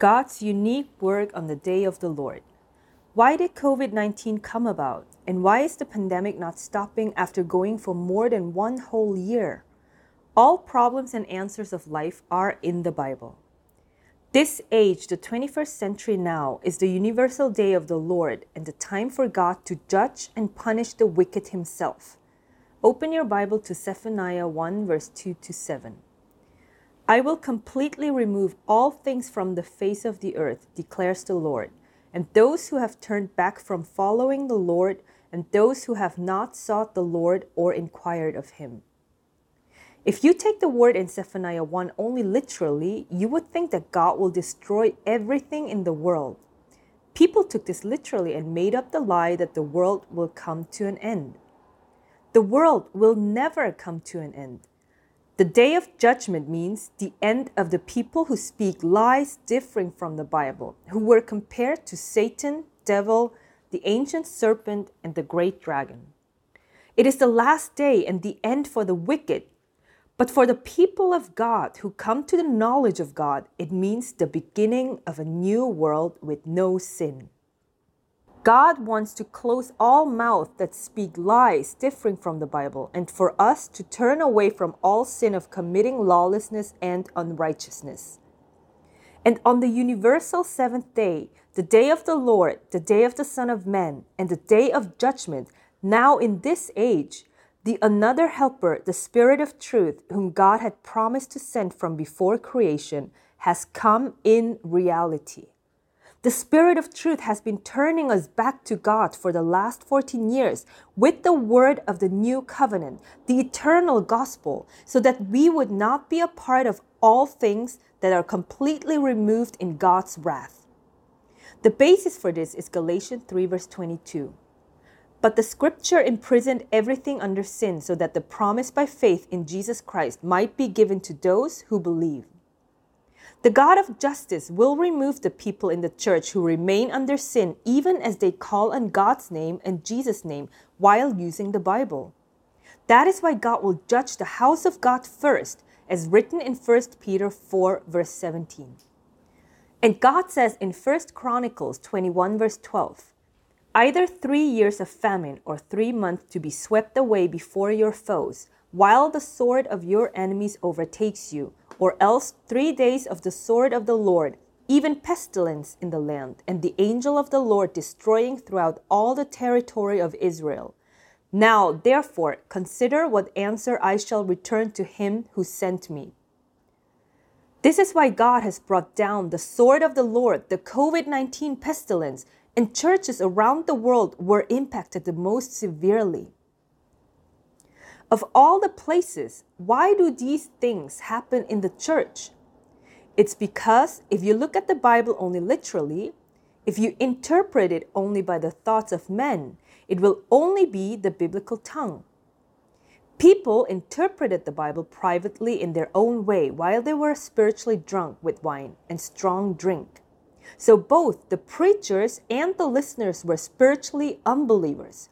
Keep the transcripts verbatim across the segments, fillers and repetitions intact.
God's unique work on the day of the Lord. Why did covid nineteen come about? And why is the pandemic not stopping after going for more than one whole year? All problems and answers of life are in the Bible. This age, the twenty-first century now, is the universal day of the Lord and the time for God to judge and punish the wicked himself. Open your Bible to Zephaniah one, verse two to seven. I will completely remove all things from the face of the earth, declares the Lord. And those who have turned back from following the Lord, and those who have not sought the Lord or inquired of him. If you take the word in Zephaniah one only literally, you would think that God will destroy everything in the world. People took this literally and made up the lie that the world will come to an end. The world will never come to an end. The day of judgment means the end of the people who speak lies differing from the Bible, who were compared to Satan, devil, the ancient serpent, and the great dragon. It is the last day and the end for the wicked. But for the people of God who come to the knowledge of God, it means the beginning of a new world with no sin. God wants to close all mouths that speak lies differing from the Bible, and for us to turn away from all sin of committing lawlessness and unrighteousness. And on the universal seventh day, the day of the Lord, the day of the Son of Man, and the day of judgment, now in this age, the another helper, the Spirit of Truth, whom God had promised to send from before creation, has come in reality. The Spirit of Truth has been turning us back to God for the last fourteen years with the word of the new covenant, the eternal gospel, so that we would not be a part of all things that are completely removed in God's wrath. The basis for this is Galatians three, verse twenty-two. But the scripture imprisoned everything under sin so that the promise by faith in Jesus Christ might be given to those who believe. The God of justice will remove the people in the church who remain under sin even as they call on God's name and Jesus' name while using the Bible. That is why God will judge the house of God first, as written in First Peter four, verse seventeen. And God says in First Chronicles twenty-one, verse twelve, either three years of famine or three months to be swept away before your foes, while the sword of your enemies overtakes you, or else three days of the sword of the Lord, even pestilence in the land, and the angel of the Lord destroying throughout all the territory of Israel. Now, therefore, consider what answer I shall return to him who sent me. This is why God has brought down the sword of the Lord, the covid nineteen pestilence, and churches around the world were impacted the most severely. Of all the places, why do these things happen in the church? It's because if you look at the Bible only literally, if you interpret it only by the thoughts of men, it will only be the biblical tongue. People interpreted the Bible privately in their own way while they were spiritually drunk with wine and strong drink. So both the preachers and the listeners were spiritually unbelievers.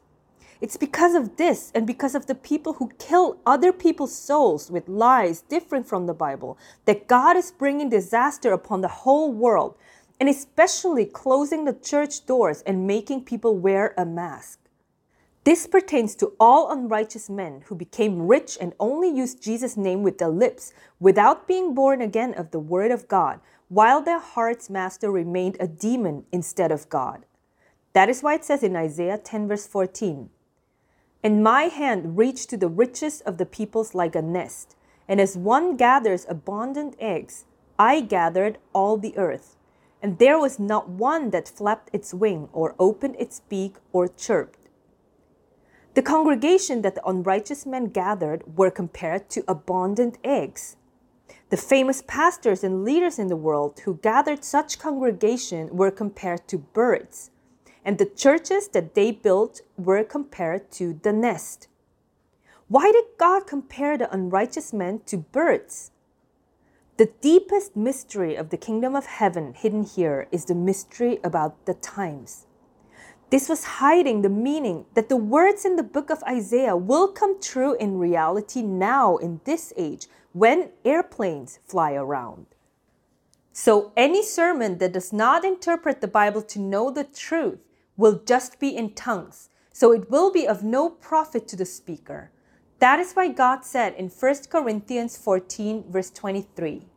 It's because of this and because of the people who kill other people's souls with lies different from the Bible that God is bringing disaster upon the whole world, and especially closing the church doors and making people wear a mask. This pertains to all unrighteous men who became rich and only used Jesus' name with their lips without being born again of the Word of God, while their heart's master remained a demon instead of God. That is why it says in Isaiah ten, verse fourteen, and my hand reached to the riches of the peoples like a nest, and as one gathers abundant eggs, I gathered all the earth. And there was not one that flapped its wing, or opened its beak, or chirped. The congregation that the unrighteous men gathered were compared to abundant eggs. The famous pastors and leaders in the world who gathered such congregation were compared to birds. And the churches that they built were compared to the nest. Why did God compare the unrighteous men to birds? The deepest mystery of the kingdom of heaven hidden here is the mystery about the times. This was hiding the meaning that the words in the book of Isaiah will come true in reality now in this age when airplanes fly around. So any sermon that does not interpret the Bible to know the truth will just be in tongues, so it will be of no profit to the speaker. That is why God said in First Corinthians fourteen, verse twenty-three,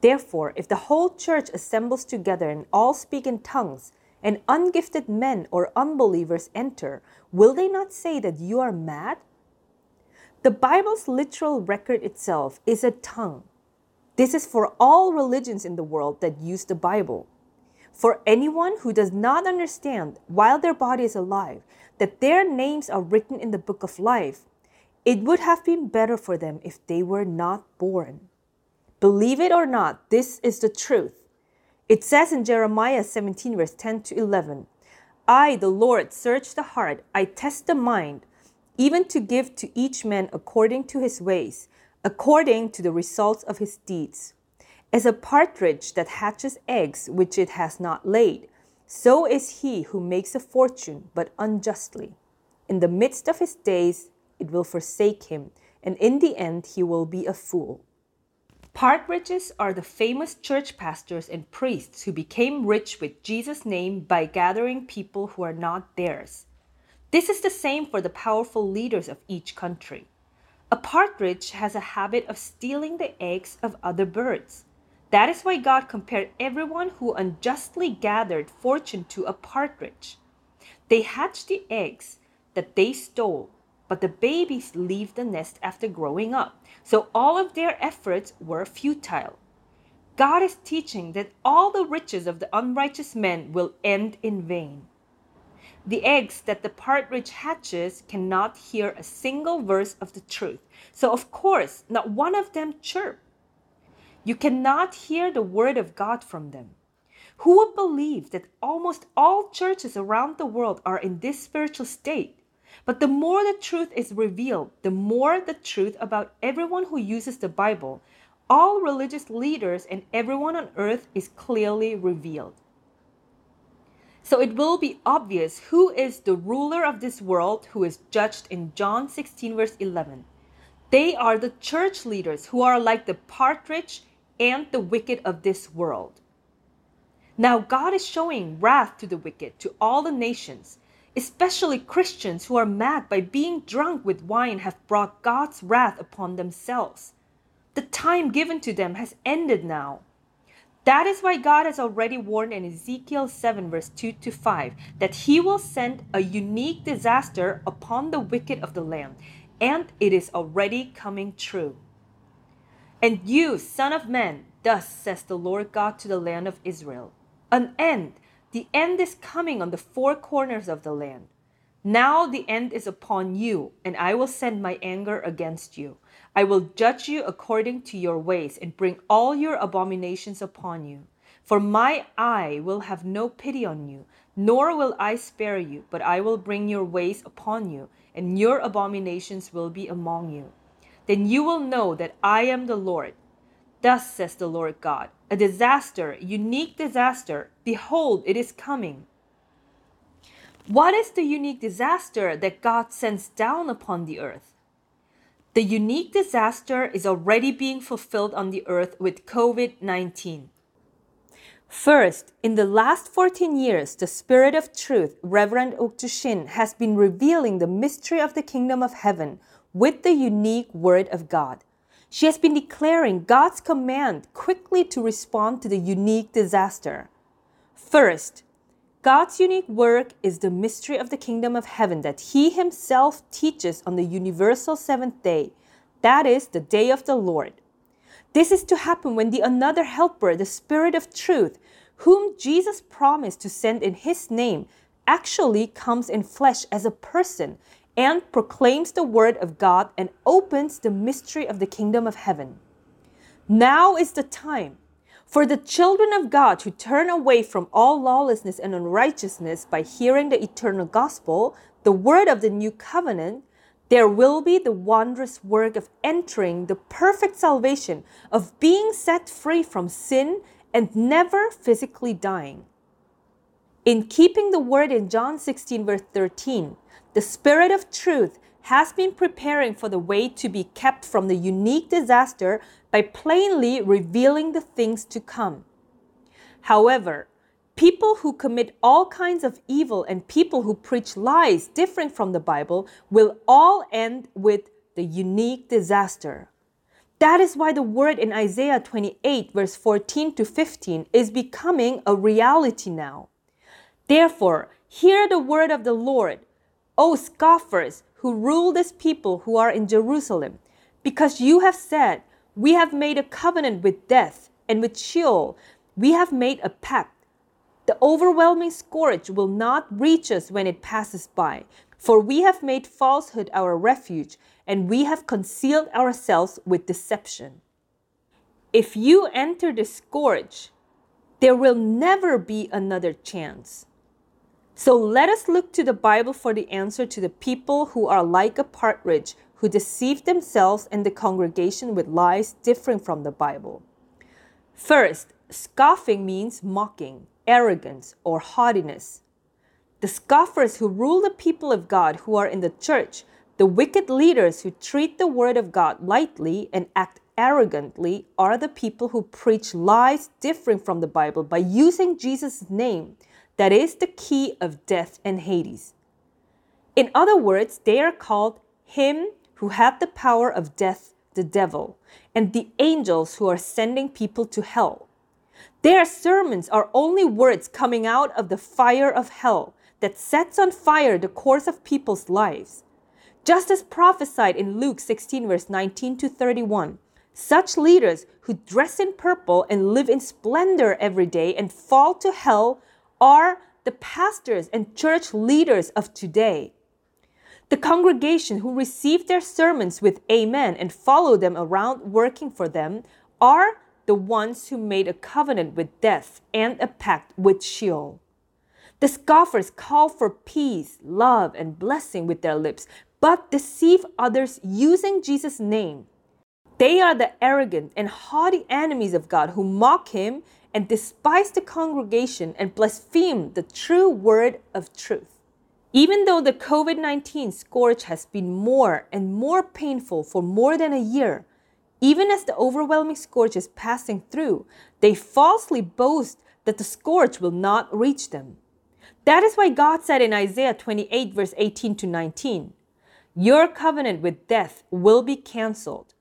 "Therefore, if the whole church assembles together and all speak in tongues, and ungifted men or unbelievers enter, will they not say that you are mad?" The Bible's literal record itself is a tongue. This is for all religions in the world that use the Bible. For anyone who does not understand while their body is alive that their names are written in the book of life, it would have been better for them if they were not born. Believe it or not, this is the truth. It says in Jeremiah seventeen, verse ten to eleven, "I, the Lord, search the heart, I test the mind, even to give to each man according to his ways, according to the results of his deeds. As a partridge that hatches eggs which it has not laid, so is he who makes a fortune, but unjustly. In the midst of his days, it will forsake him, and in the end he will be a fool." Partridges are the famous church pastors and priests who became rich with Jesus' name by gathering people who are not theirs. This is the same for the powerful leaders of each country. A partridge has a habit of stealing the eggs of other birds. That is why God compared everyone who unjustly gathered fortune to a partridge. They hatch the eggs that they stole, but the babies leave the nest after growing up, so all of their efforts were futile. God is teaching that all the riches of the unrighteous men will end in vain. The eggs that the partridge hatches cannot hear a single verse of the truth, so of course not one of them chirp. You cannot hear the word of God from them. Who would believe that almost all churches around the world are in this spiritual state? But the more the truth is revealed, the more the truth about everyone who uses the Bible, all religious leaders and everyone on earth is clearly revealed. So it will be obvious who is the ruler of this world who is judged in John sixteen verse eleven. They are the church leaders who are like the partridge and the wicked of this world. Now God is showing wrath to the wicked, to all the nations, especially Christians who are mad by being drunk with wine have brought God's wrath upon themselves. The time given to them has ended now. That is why God has already warned in Ezekiel seven verse two to five that he will send a unique disaster upon the wicked of the land, and it is already coming true. "And you, son of man, thus says the Lord God to the land of Israel, an end, the end is coming on the four corners of the land. Now the end is upon you, and I will send my anger against you. I will judge you according to your ways and bring all your abominations upon you. For my eye will have no pity on you, nor will I spare you, but I will bring your ways upon you, and your abominations will be among you. Then you will know that I am the Lord. Thus says the Lord God, a disaster, unique disaster. Behold, it is coming." What is the unique disaster that God sends down upon the earth? The unique disaster is already being fulfilled on the earth with COVID nineteen. First, in the last fourteen years, the Spirit of Truth, Reverend Okju Shin, has been revealing the mystery of the Kingdom of Heaven with the unique Word of God. She has been declaring God's command quickly to respond to the unique disaster. First, God's unique work is the mystery of the Kingdom of Heaven that He Himself teaches on the universal seventh day, that is, the day of the Lord. This is to happen when the another helper, the Spirit of Truth, whom Jesus promised to send in His name, actually comes in flesh as a person and proclaims the Word of God and opens the mystery of the Kingdom of Heaven. Now is the time for the children of God who turn away from all lawlessness and unrighteousness by hearing the eternal gospel, the word of the new covenant. There will be the wondrous work of entering the perfect salvation, of being set free from sin and never physically dying. In keeping the word in John sixteen verse thirteen, the Spirit of Truth has been preparing for the way to be kept from the unique disaster by plainly revealing the things to come. However, people who commit all kinds of evil and people who preach lies different from the Bible will all end with the unique disaster. That is why the word in Isaiah twenty-eight, verse fourteen to fifteen is becoming a reality now. Therefore, hear the word of the Lord, O scoffers who rule this people who are in Jerusalem, because you have said, we have made a covenant with death and with Sheol, we have made a pact. The overwhelming scourge will not reach us when it passes by, for we have made falsehood our refuge, and we have concealed ourselves with deception. If you enter the scourge, there will never be another chance. So let us look to the Bible for the answer to the people who are like a partridge, who deceive themselves and the congregation with lies different from the Bible. First, scoffing means mocking, arrogance, or haughtiness. The scoffers who rule the people of God who are in the church, the wicked leaders who treat the word of God lightly and act arrogantly, are the people who preach lies different from the Bible by using Jesus' name, that is the key of death and Hades. In other words, they are called him who had the power of death, the devil, and the angels who are sending people to hell. Their sermons are only words coming out of the fire of hell that sets on fire the course of people's lives. Just as prophesied in Luke sixteen, verse nineteen to thirty-one, such leaders who dress in purple and live in splendor every day and fall to hell are the pastors and church leaders of today. The congregation who receive their sermons with amen and follow them around working for them are the ones who made a covenant with death and a pact with Sheol. The scoffers call for peace, love, and blessing with their lips, but deceive others using Jesus' name. They are the arrogant and haughty enemies of God who mock him and despise the congregation and blaspheme the true word of truth. Even though the covid nineteen scourge has been more and more painful for more than a year, even as the overwhelming scourge is passing through, they falsely boast that the scourge will not reach them. That is why God said in Isaiah twenty-eight, verse eighteen to nineteen, your covenant with death will be canceled,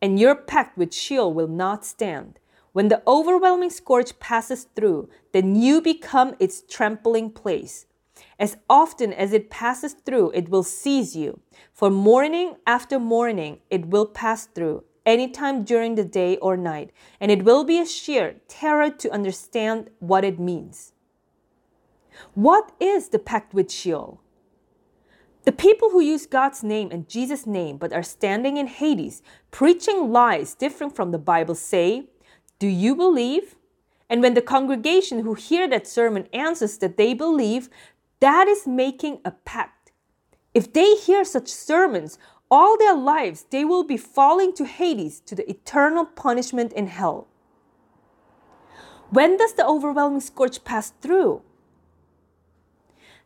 and your pact with Sheol will not stand. When the overwhelming scourge passes through, then you become its trampling place. As often as it passes through, it will seize you. For morning after morning, it will pass through, anytime during the day or night, and it will be a sheer terror to understand what it means. What is the pact with Sheol? The people who use God's name and Jesus' name but are standing in Hades, preaching lies different from the Bible, say, do you believe? And when the congregation who hear that sermon answers that they believe, that is making a pact. If they hear such sermons all their lives, they will be falling to Hades, to the eternal punishment in hell. When does the overwhelming scourge pass through?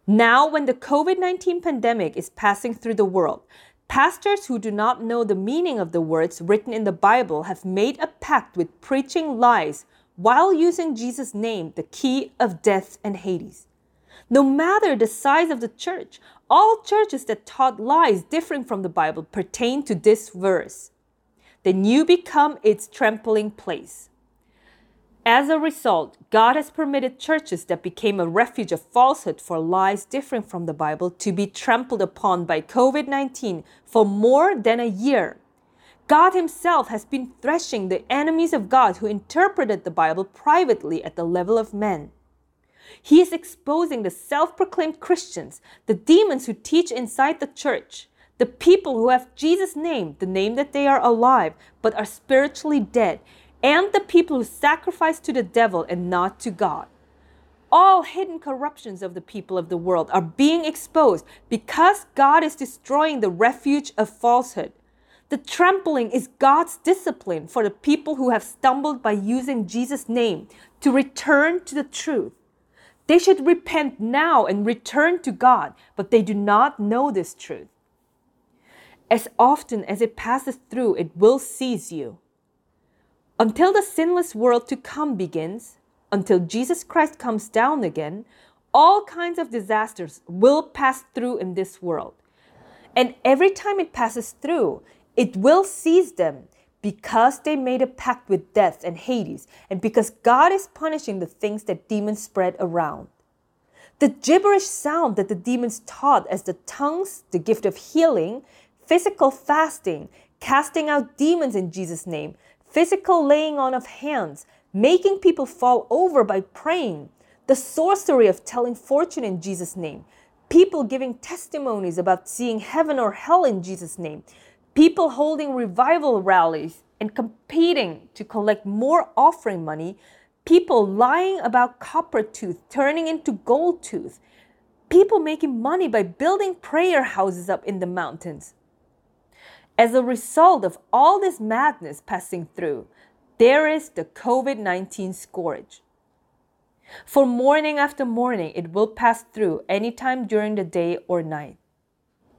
Now, when the covid nineteen pandemic is passing through the world, pastors who do not know the meaning of the words written in the Bible have made a pact with preaching lies while using Jesus' name, the key of death and Hades. No matter the size of the church, all churches that taught lies different from the Bible pertain to this verse. Then you become its trampling place. As a result, God has permitted churches that became a refuge of falsehood for lies different from the Bible to be trampled upon by covid nineteen for more than a year. God himself has been threshing the enemies of God who interpreted the Bible privately at the level of men. He is exposing the self-proclaimed Christians, the demons who teach inside the church, the people who have Jesus' name, the name that they are alive but are spiritually dead, and the people who sacrifice to the devil and not to God. All hidden corruptions of the people of the world are being exposed because God is destroying the refuge of falsehood. The trampling is God's discipline for the people who have stumbled by using Jesus' name to return to the truth. They should repent now and return to God, but they do not know this truth. As often as it passes through, it will seize you. Until the sinless world to come begins, until Jesus Christ comes down again, all kinds of disasters will pass through in this world. And every time it passes through, it will seize them because they made a pact with death and Hades, and because God is punishing the things that demons spread around. The gibberish sound that the demons taught as the tongues, the gift of healing, physical fasting, casting out demons in Jesus' name, physical laying on of hands, making people fall over by praying, the sorcery of telling fortune in Jesus' name, people giving testimonies about seeing heaven or hell in Jesus' name, people holding revival rallies and competing to collect more offering money, people lying about copper tooth turning into gold tooth, people making money by building prayer houses up in the mountains. As a result of all this madness passing through, there is the covid nineteen scourge. For morning after morning, it will pass through anytime during the day or night.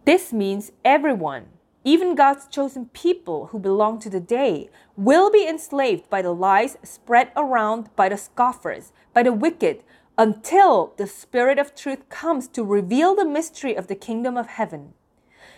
This means everyone, even God's chosen people who belong to the day, will be enslaved by the lies spread around by the scoffers, by the wicked, until the Spirit of truth comes to reveal the mystery of the kingdom of heaven.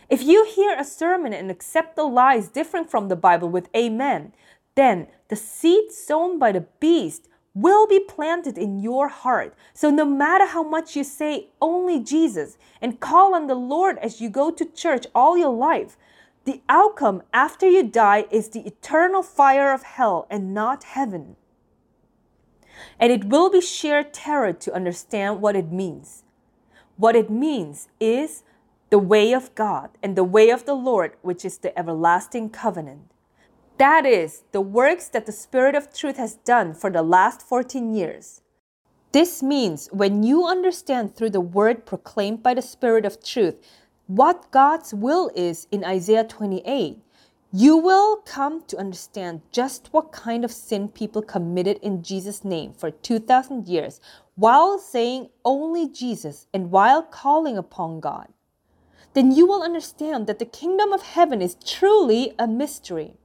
If you hear a sermon and accept the lies different from the Bible with amen, then the seed sown by the beast will be planted in your heart. So no matter how much you say only Jesus and call on the Lord as you go to church all your life, the outcome after you die is the eternal fire of hell and not heaven. And it will be sheer terror to understand what it means. What it means is the way of God and the way of the Lord, which is the everlasting covenant. That is the works that the Spirit of truth has done for the last fourteen years. This means when you understand through the word proclaimed by the Spirit of truth what God's will is in Isaiah twenty-eight, you will come to understand just what kind of sin people committed in Jesus' name for two thousand years while saying only Jesus and while calling upon God. Then you will understand that the kingdom of heaven is truly a mystery.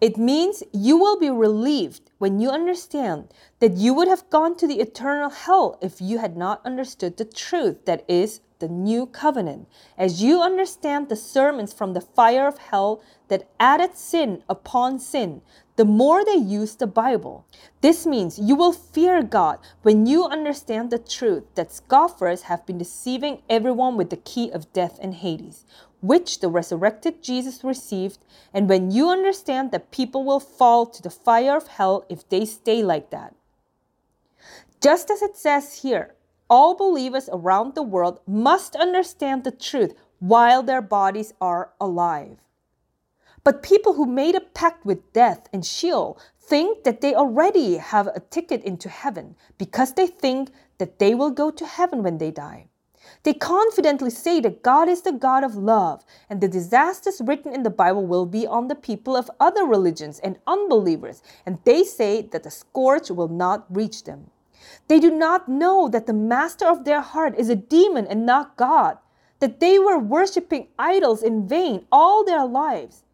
It means you will be relieved when you understand that you would have gone to the eternal hell if you had not understood the truth that is the new covenant, as you understand the sermons from the fire of hell that added sin upon sin, the more they use the Bible. This means you will fear God when you understand the truth that scoffers have been deceiving everyone with the key of death and Hades, which the resurrected Jesus received, and when you understand that people will fall to the fire of hell if they stay like that. Just as it says here, all believers around the world must understand the truth while their bodies are alive. But people who made a pact with death and Sheol think that they already have a ticket into heaven because they think that they will go to heaven when they die. They confidently say that God is the God of love, and the disasters written in the Bible will be on the people of other religions and unbelievers, and they say that the scourge will not reach them. They do not know that the master of their heart is a demon and not God, that they were worshipping idols in vain all their lives.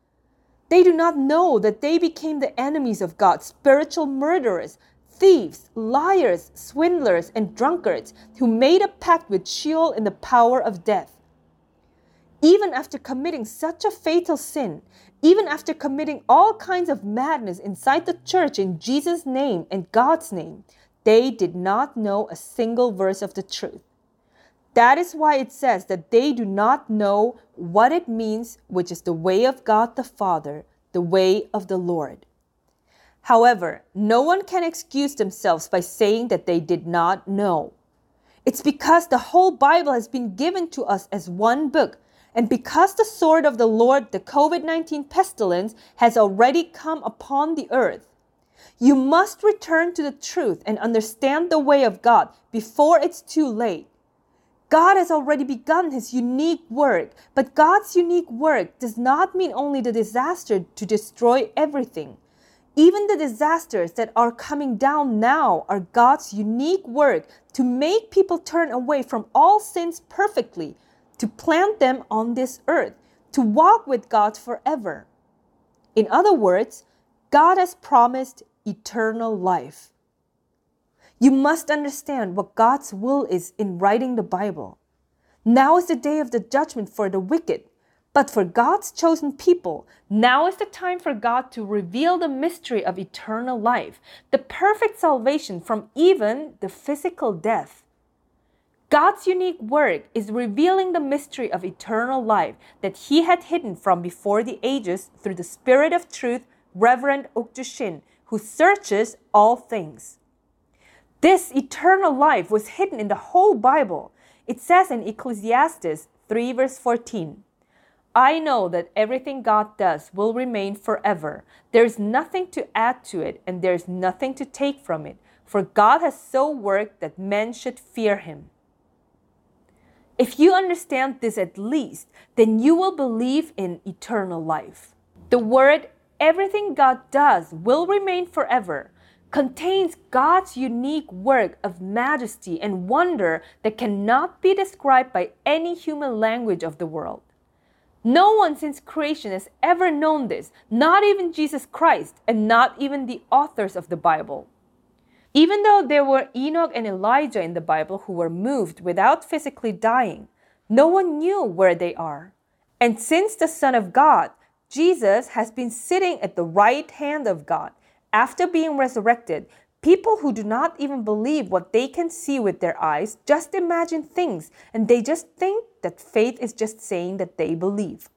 They do not know that they became the enemies of God, spiritual murderers, thieves, liars, swindlers, and drunkards who made a pact with Sheol in the power of death. Even after committing such a fatal sin, even after committing all kinds of madness inside the church in Jesus' name and God's name, they did not know a single verse of the truth. That is why it says that they do not know what it means, which is the way of God the Father, the way of the Lord. However, no one can excuse themselves by saying that they did not know. It's because the whole Bible has been given to us as one book, and because the sword of the Lord, the covid nineteen pestilence, has already come upon the earth. You must return to the truth and understand the way of God before it's too late. God has already begun His unique work, but God's unique work does not mean only the disaster to destroy everything. Even the disasters that are coming down now are God's unique work to make people turn away from all sins perfectly, to plant them on this earth, to walk with God forever. In other words, God has promised eternal life. You must understand what God's will is in writing the Bible. Now is the day of the judgment for the wicked, but for God's chosen people, now is the time for God to reveal the mystery of eternal life, the perfect salvation from even the physical death. God's unique work is revealing the mystery of eternal life that He had hidden from before the ages through the Spirit of Truth, Reverend Okju Shin, who searches all things. This eternal life was hidden in the whole Bible. It says in Ecclesiastes three verse fourteen, "I know that everything God does will remain forever. There is nothing to add to it, and there is nothing to take from it, for God has so worked that men should fear Him." If you understand this at least, then you will believe in eternal life. The word "everything God does will remain forever" contains God's unique work of majesty and wonder that cannot be described by any human language of the world. No one since creation has ever known this, not even Jesus Christ, and not even the authors of the Bible. Even though there were Enoch and Elijah in the Bible who were moved without physically dying, no one knew where they are. And since the Son of God, Jesus, has been sitting at the right hand of God, after being resurrected, people who do not even believe what they can see with their eyes just imagine things, and they just think that faith is just saying that they believe.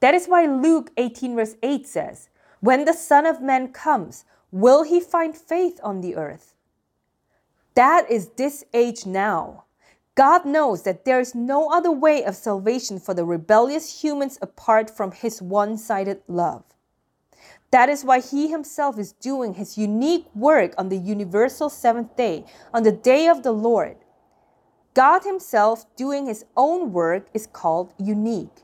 That is why Luke eighteen verse eight says, "When the Son of Man comes, will he find faith on the earth?" That is this age now. God knows that there is no other way of salvation for the rebellious humans apart from His one-sided love. That is why He Himself is doing His unique work on the universal seventh day, on the day of the Lord. God Himself doing His own work is called unique.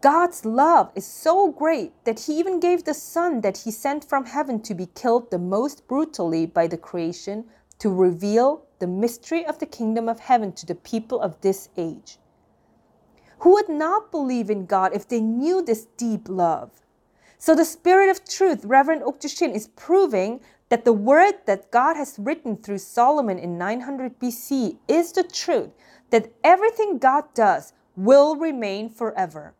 God's love is so great that He even gave the Son that He sent from heaven to be killed the most brutally by the creation to reveal the mystery of the kingdom of heaven to the people of this age. Who would not believe in God if they knew this deep love? So the Spirit of Truth, Reverend Okju Shin, is proving that the word that God has written through Solomon in nine hundred B C is the truth, that everything God does will remain forever.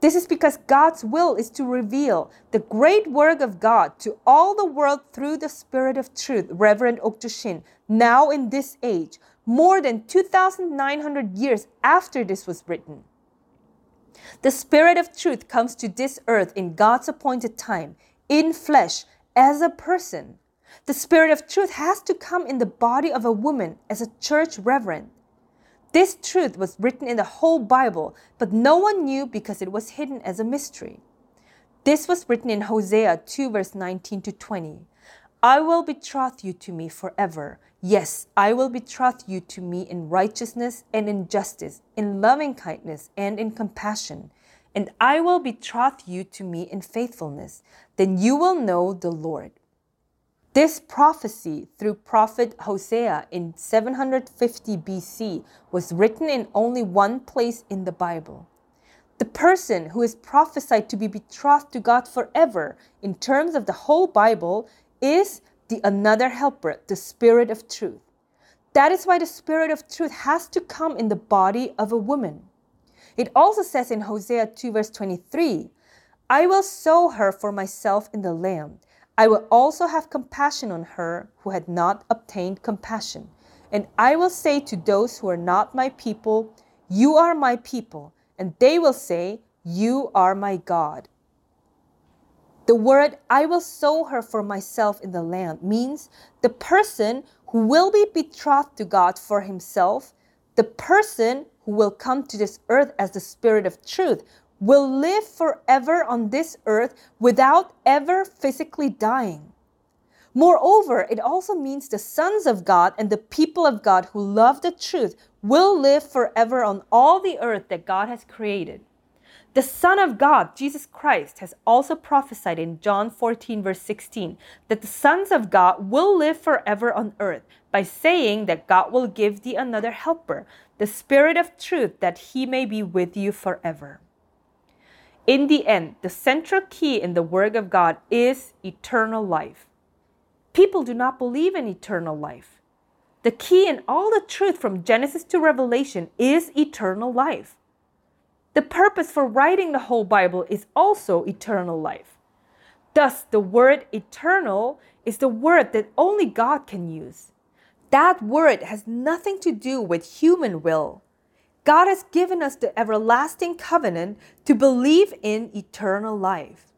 This is because God's will is to reveal the great work of God to all the world through the Spirit of Truth, Reverend Okju Shin, now in this age, more than two thousand nine hundred years after this was written. The Spirit of Truth comes to this earth in God's appointed time, in flesh, as a person. The Spirit of Truth has to come in the body of a woman as a church reverend. This truth was written in the whole Bible, but no one knew because it was hidden as a mystery. This was written in Hosea two verse nineteen to twenty. "I will betroth you to me forever. Yes, I will betroth you to me in righteousness and in justice, in loving kindness and in compassion. And I will betroth you to me in faithfulness. Then you will know the Lord." This prophecy through prophet Hosea in seven hundred fifty B C was written in only one place in the Bible. The person who is prophesied to be betrothed to God forever in terms of the whole Bible is the another helper, the Spirit of Truth. That is why the Spirit of Truth has to come in the body of a woman. It also says in Hosea two verse twenty-three, "I will sow her for myself in the land. I will also have compassion on her who had not obtained compassion. And I will say to those who are not my people, 'You are my people,' and they will say, 'You are my God.'" The word "I will sow her for myself in the land" means the person who will be betrothed to God for himself, the person who will come to this earth as the Spirit of Truth, will live forever on this earth without ever physically dying. Moreover, it also means the sons of God and the people of God who love the truth will live forever on all the earth that God has created. The Son of God, Jesus Christ, has also prophesied in John fourteen verse sixteen that the sons of God will live forever on earth by saying that God will give the another helper, the Spirit of Truth, that He may be with you forever. In the end, the central key in the work of God is eternal life. People do not believe in eternal life. The key in all the truth from Genesis to Revelation is eternal life. The purpose for writing the whole Bible is also eternal life. Thus, the word eternal is the word that only God can use. That word has nothing to do with human will. God has given us the everlasting covenant to believe in eternal life.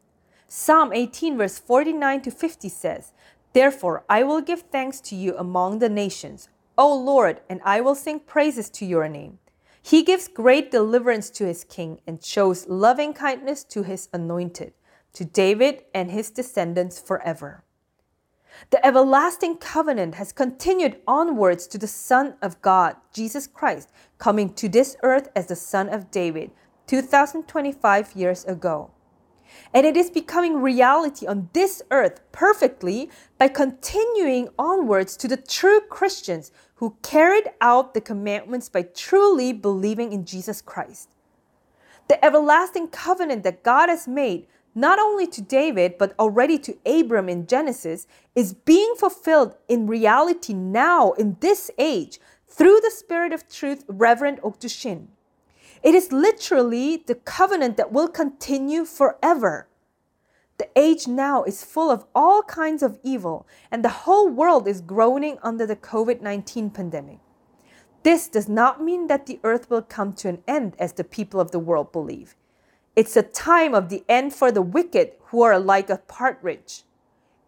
Psalm eighteen verse forty-nine to fifty says, "Therefore I will give thanks to you among the nations, O Lord, and I will sing praises to your name. He gives great deliverance to his king and shows loving kindness to his anointed, to David and his descendants forever." The everlasting covenant has continued onwards to the Son of God, Jesus Christ, coming to this earth as the Son of David two thousand twenty-five years ago. And it is becoming reality on this earth perfectly by continuing onwards to the true Christians who carried out the commandments by truly believing in Jesus Christ. The everlasting covenant that God has made, not only to David, but already to Abram in Genesis, is being fulfilled in reality now in this age through the Spirit of Truth, Reverend Okju Shin. It is literally the covenant that will continue forever. The age now is full of all kinds of evil, and the whole world is groaning under the covid nineteen pandemic. This does not mean that the earth will come to an end as the people of the world believe. It's a time of the end for the wicked who are like a partridge.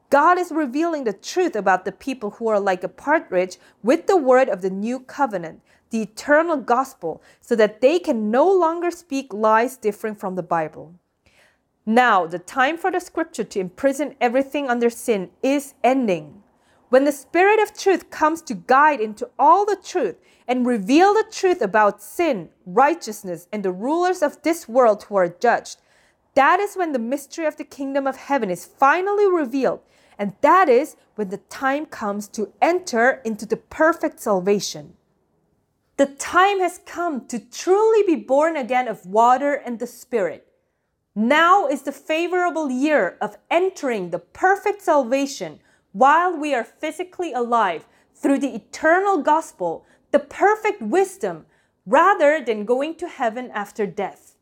God is revealing the truth about the people who are like a partridge with the word of the new covenant, the eternal gospel, so that they can no longer speak lies different from the Bible. Now, the time for the scripture to imprison everything under sin is ending. When the Spirit of truth comes to guide into all the truth, and reveal the truth about sin, righteousness, and the rulers of this world who are judged. That is when the mystery of the kingdom of heaven is finally revealed, and that is when the time comes to enter into the perfect salvation. The time has come to truly be born again of water and the Spirit. Now is the favorable year of entering the perfect salvation while we are physically alive through the eternal gospel, the perfect wisdom, rather than going to heaven after death.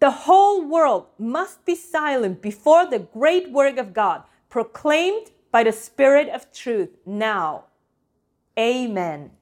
The whole world must be silent before the great work of God, proclaimed by the Spirit of truth now. Amen.